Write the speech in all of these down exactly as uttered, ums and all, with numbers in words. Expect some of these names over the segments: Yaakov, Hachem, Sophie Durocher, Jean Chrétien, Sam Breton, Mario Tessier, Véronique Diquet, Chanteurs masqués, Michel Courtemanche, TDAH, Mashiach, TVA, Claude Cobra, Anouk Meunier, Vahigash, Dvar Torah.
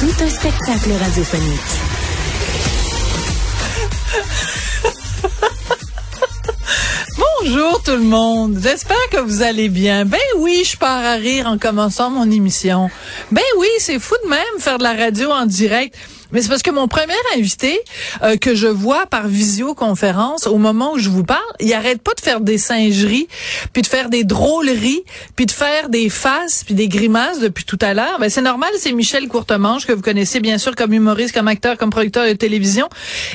Tout un spectacle radiophonique. Bonjour tout le monde. J'espère que vous allez bien. Ben oui, je pars à rire en commençant mon émission. Ben oui, c'est fou de même faire de la radio en direct. Mais c'est parce que mon premier invité euh, que je vois par visioconférence au moment où je vous parle, il arrête pas de faire des singeries, puis de faire des drôleries, puis de faire des faces, puis des grimaces depuis tout à l'heure. Ben c'est normal, c'est Michel Courtemanche que vous connaissez bien sûr comme humoriste, comme acteur, comme producteur de télévision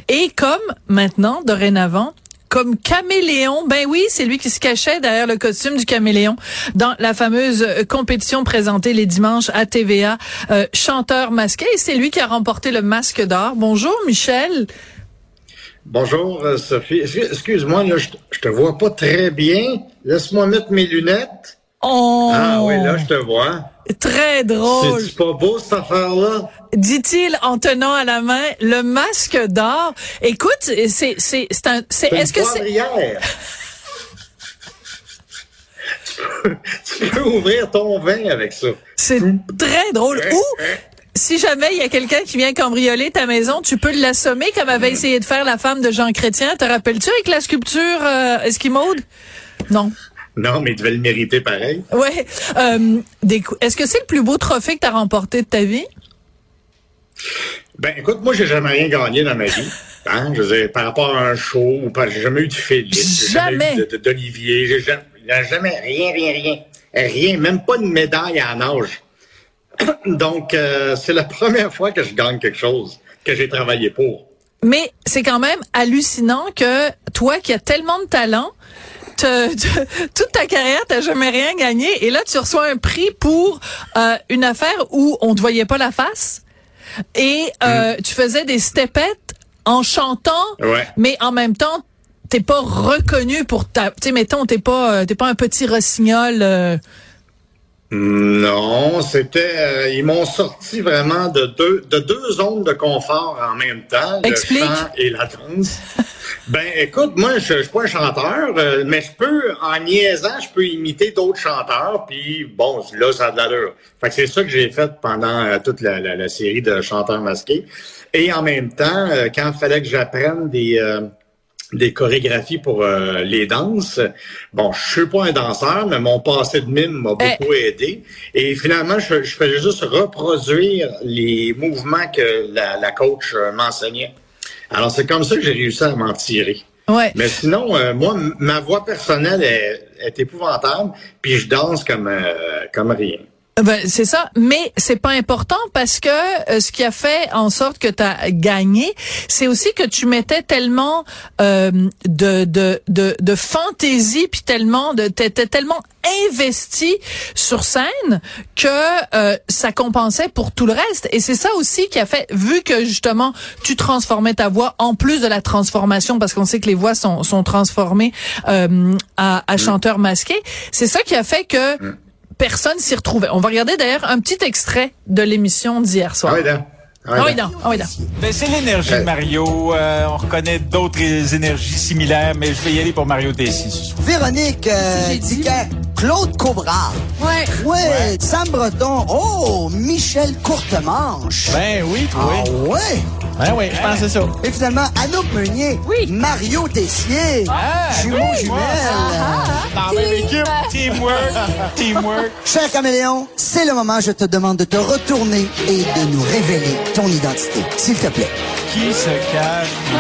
et comme maintenant dorénavant comme caméléon. Ben oui, c'est lui qui se cachait derrière le costume du caméléon dans la fameuse compétition présentée les dimanches à T V A, euh, Chanteurs masqués. Et c'est lui qui a remporté le masque d'or. Bonjour, Michel. Bonjour, Sophie. Excuse-moi, là, je, je te vois pas très bien. Laisse-moi mettre mes lunettes. Oh. Ah oui, là, je te vois. Très drôle. C'est pas beau, cette affaire-là? Dit-il en tenant à la main le masque d'or. Écoute, c'est, c'est, c'est, un, c'est, c'est est-ce que c'est... tu, peux, tu peux ouvrir ton vin avec ça. C'est très drôle. Ou, si jamais il y a quelqu'un qui vient cambrioler ta maison, tu peux l'assommer comme avait essayé de faire la femme de Jean Chrétien. Te rappelles-tu avec la sculpture euh, esquimaude? Non. Non, mais tu vas le mériter pareil. Oui. Euh, Est-ce que c'est le plus beau trophée que tu as remporté de ta vie? Ben, écoute, moi, j'ai jamais rien gagné dans ma vie. Hein? Je veux dire, par rapport à un show, ou par, j'ai jamais eu de Philippe, jamais, jamais eu d'Olivier, j'ai jamais, jamais rien, rien, rien. Rien, même pas une médaille à nage. Donc, euh, c'est la première fois que je gagne quelque chose que j'ai travaillé pour. Mais c'est quand même hallucinant que toi, qui as tellement de talent, Te, te, toute ta carrière, t'as jamais rien gagné. Et là, tu reçois un prix pour euh, une affaire où on te voyait pas la face. Et euh, mmh. tu faisais des stepettes en chantant, ouais. mais en même temps, t'es pas reconnu pour ta... Tu sais, mettons, t'es pas, t'es pas un petit rossignol... Euh, Non, c'était... Euh, ils m'ont sorti vraiment de deux, de deux zones de confort en même temps, Explique. le chant et la danse. Ben, écoute, moi, je, je suis pas un chanteur, euh, mais je peux, en niaisant, je peux imiter d'autres chanteurs, puis bon, là, ça a de l'allure. Fait que c'est ça que j'ai fait pendant euh, toute la, la, la série de Chanteurs masqués. Et en même temps, euh, quand il fallait que j'apprenne des... Euh, des chorégraphies pour euh, les danses. Bon, je suis pas un danseur, mais mon passé de mime m'a beaucoup hey. aidé. Et finalement, je, je faisais juste reproduire les mouvements que la, la coach euh, m'enseignait. Alors, c'est comme ça que j'ai réussi à m'en tirer. Ouais. Mais sinon, euh, moi, ma voix personnelle est, est épouvantable, puis je danse comme euh, comme rien. Ben, c'est ça, mais c'est pas important parce que euh, ce qui a fait en sorte que tu as gagné, c'est aussi que tu mettais tellement euh, de de de de fantaisie puis tellement de t'étais tellement investi sur scène que euh, ça compensait pour tout le reste. Et c'est ça aussi qui a fait, vu que justement tu transformais ta voix en plus de la transformation, parce qu'on sait que les voix sont sont transformées euh, à, à chanteurs masqués, c'est ça qui a fait que personne s'y retrouvait. On va regarder d'ailleurs un petit extrait de l'émission d'hier soir. Ah oui, là. Ah oui, là. Ah oui, là. Ben, c'est l'énergie de Mario. Euh, on reconnaît d'autres énergies similaires, mais je vais y aller pour Mario Tessier. Véronique euh, Diquet, Claude Cobra. Ouais. ouais. Ouais. Sam Breton. Oh, Michel Courtemanche. Ben oui, toi. Ah ouais. Ben oui, je pense que c'est ça. Et finalement, Anouk Meunier. Oui. Mario Tessier. Ah, jumeaux oui. jumelles. Ah, ah, ah. Dans la même équipe. Teamwork. Teamwork. Cher caméléon, c'est le moment, je te demande de te retourner et de nous révéler ton identité, s'il te plaît. Qui se cache? Oh,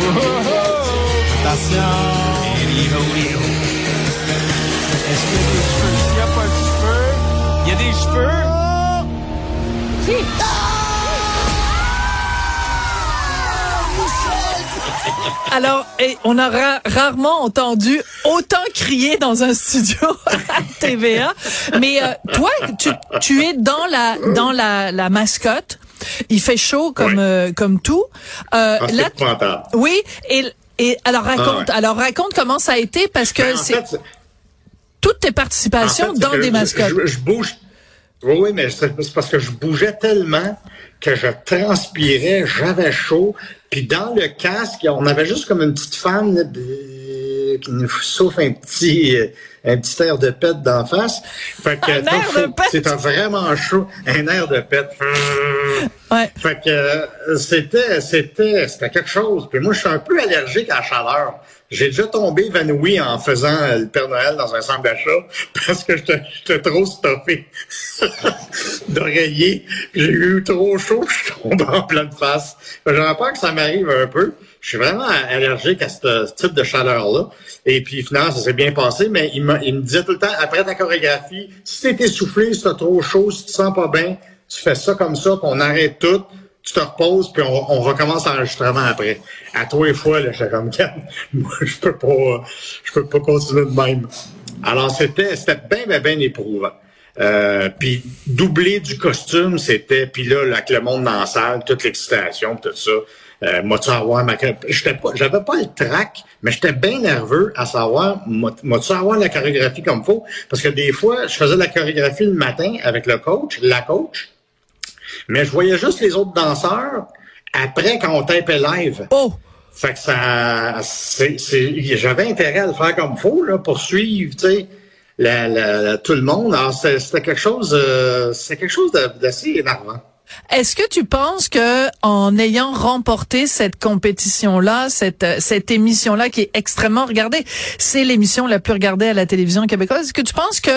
oh, oh. Attention. Est-ce qu'il y a des cheveux? Est-ce qu'il n'y a pas de cheveux? Il y a des cheveux? Oh. Qui? Ah! Michel! Alors, et on a ra- rarement entendu autant crier dans un studio à T V A. Mais euh, toi, tu, tu es dans la dans la, la mascotte. Il fait chaud comme oui. euh, comme tout. Euh, ah, là, tu... Oui. Et et alors raconte. Ah, ouais. Alors raconte comment ça a été parce que c'est fait, toutes tes participations en fait, dans des mascottes. Je, je bouge. Oui, oui, mais c'est parce que je bougeais tellement que je transpirais, j'avais chaud. Puis dans le casque, on avait juste comme une petite fan qui nous souffle un petit, un petit air de pète d'en face. Fait que, un air de pète? C'était vraiment chaud. Un air de pète. Ouais. Fait que c'était, c'était, c'était quelque chose. Puis moi, je suis un peu allergique à la chaleur. J'ai déjà tombé évanoui en faisant le Père Noël dans un centre d'achat parce que j'étais trop stuffé d'oreiller. J'ai eu trop chaud, je suis tombé en pleine face. J'aurais peur que ça m'arrive un peu. Je suis vraiment allergique à ce type de chaleur-là. Et puis, finalement, ça s'est bien passé, mais il, m'a, il me disait tout le temps, après ta chorégraphie, si t'es essoufflé, si t'as trop chaud, si tu te sens pas bien, tu fais ça comme ça, puis on arrête tout, tu te reposes, puis on, on recommence l'enregistrement après. À trois les fois, là, j'étais comme, moi, je peux pas, je peux pas continuer de même. Alors, c'était, c'était bien, bien, bien éprouvant. Euh, puis doubler du costume, c'était, puis là, là, avec le monde dans la salle, toute l'excitation, tout ça. Euh, m'as-tu avoir ma... J'étais pas, j'avais pas le trac, mais j'étais bien nerveux à savoir, m'as-tu avoir la chorégraphie comme faut? Parce que des fois, je faisais de la chorégraphie le matin avec le coach, la coach, mais je voyais juste les autres danseurs après quand on tapait live. Oh! Fait que ça, c'est, c'est, j'avais intérêt à le faire comme faut, là, pour suivre, tu sais, la, la, la, tout le monde. Alors, c'est, c'était quelque chose, euh, c'est quelque chose d'assez énervant. Est-ce que tu penses que en ayant remporté cette compétition-là, cette cette émission-là qui est extrêmement regardée, c'est l'émission la plus regardée à la télévision québécoise, est-ce que tu penses que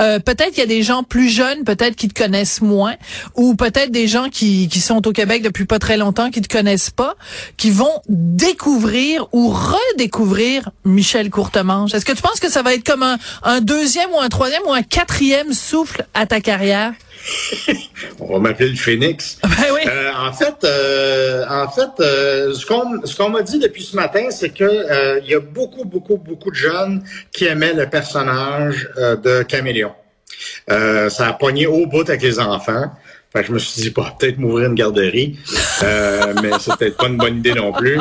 euh, peut-être qu'il y a des gens plus jeunes, peut-être qui te connaissent moins, ou peut-être des gens qui qui sont au Québec depuis pas très longtemps, qui te connaissent pas, qui vont découvrir ou redécouvrir Michel Courtemanche? Est-ce que tu penses que ça va être comme un, un deuxième ou un troisième ou un quatrième souffle à ta carrière? On va m'appeler le Phoenix. Ben oui. euh, en fait, euh, en fait, euh, ce qu'on ce qu'on m'a dit depuis ce matin, c'est que euh, il y a beaucoup, beaucoup, beaucoup de jeunes qui aimaient le personnage euh, de Caméléon. Euh, ça a pogné au bout avec les enfants. Fait que je me suis dit, bah, peut-être m'ouvrir une garderie, euh, mais c'est peut-être pas une bonne idée non plus.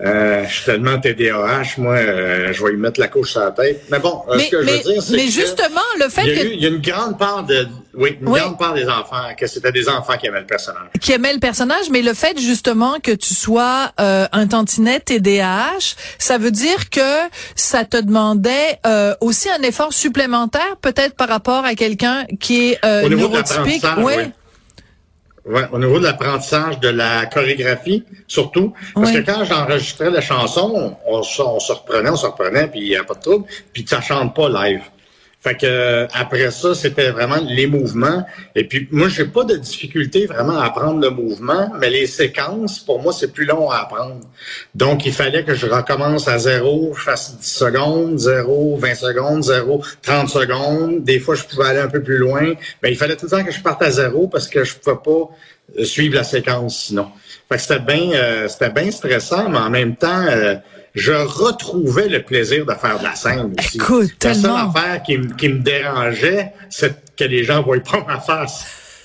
Euh, je suis tellement T D A H, moi, euh, je vais lui mettre la couche sur la tête. Mais bon, mais, ce que mais, je veux dire, c'est mais que justement, le fait il y a que... eu, il y a une grande part de, oui, une oui. grande part des enfants, que c'était des enfants qui aimaient le personnage. Qui aimaient le personnage, mais le fait justement que tu sois euh, un tantinet T D A H, ça veut dire que ça te demandait euh, aussi un effort supplémentaire, peut-être par rapport à quelqu'un qui est euh, neurotypique. Oui. oui. Ouais, au niveau de l'apprentissage de la chorégraphie, surtout. Parce oui. que quand j'enregistrais la chanson, on, on, on se reprenait, on se reprenait, puis il n'y a pas de trouble, puis ça chante pas live. Fait que euh, après ça, c'était vraiment les mouvements. Et puis moi, j'ai pas de difficulté vraiment à apprendre le mouvement, mais les séquences, pour moi, c'est plus long à apprendre. Donc, il fallait que je recommence à zéro, je fasse dix secondes, zéro, vingt secondes, zéro, trente secondes. Des fois, je pouvais aller un peu plus loin, mais il fallait tout le temps que je parte à zéro parce que je pouvais pas suivre la séquence sinon. Fait que c'était bien, euh, c'était bien stressant, mais en même temps. Euh, Je retrouvais le plaisir de faire de la scène aussi. Écoute, la seule tellement. affaire qui me, qui me dérangeait, c'est que les gens voyaient pas ma face.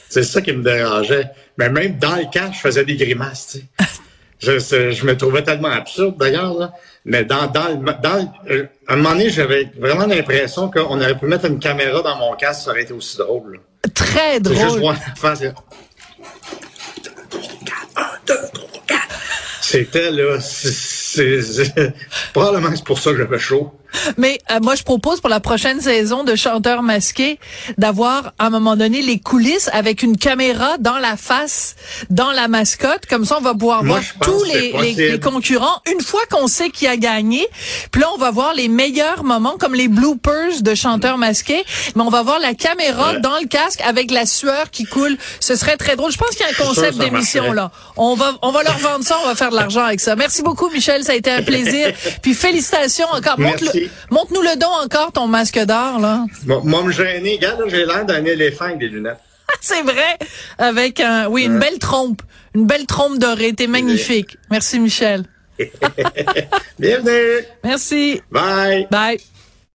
C'est ça qui me dérangeait. Mais même dans le casque, je faisais des grimaces, tu sais. Je, je me trouvais tellement absurde, d'ailleurs, là. Mais dans, dans le, dans le, à un moment donné, j'avais vraiment l'impression qu'on aurait pu mettre une caméra dans mon casque, ça aurait été aussi drôle, là. Très drôle. C'est juste voir la face, là. un, deux, trois, quatre, un, deux, trois, quatre. C'était, là, c'est, c'est, c'est, probablement c'est pour ça que j'avais chaud. Mais euh, moi, je propose pour la prochaine saison de Chanteurs masqués d'avoir, à un moment donné, les coulisses avec une caméra dans la face, dans la mascotte. Comme ça, on va pouvoir moi, voir tous les, les, les concurrents. Une fois qu'on sait qui a gagné, puis là, on va voir les meilleurs moments, comme les bloopers de Chanteurs masqués. Mais on va voir la caméra ouais. dans le casque avec la sueur qui coule. Ce serait très drôle. Je pense qu'il y a un concept d'émission, là. On va, on va leur vendre ça, on va faire de l'argent avec ça. Merci beaucoup, Michel. Ça a été un plaisir. Puis félicitations encore. Montre-nous le, montre-nous le don encore, ton masque d'or, là. Bon, moi, me gêner. Regarde, là, j'ai l'air d'un éléphant avec des lunettes. C'est vrai. Avec un, oui, une belle trompe. Une belle trompe dorée. T'es magnifique. Merci, Michel. Bienvenue. Merci. Bye. Bye.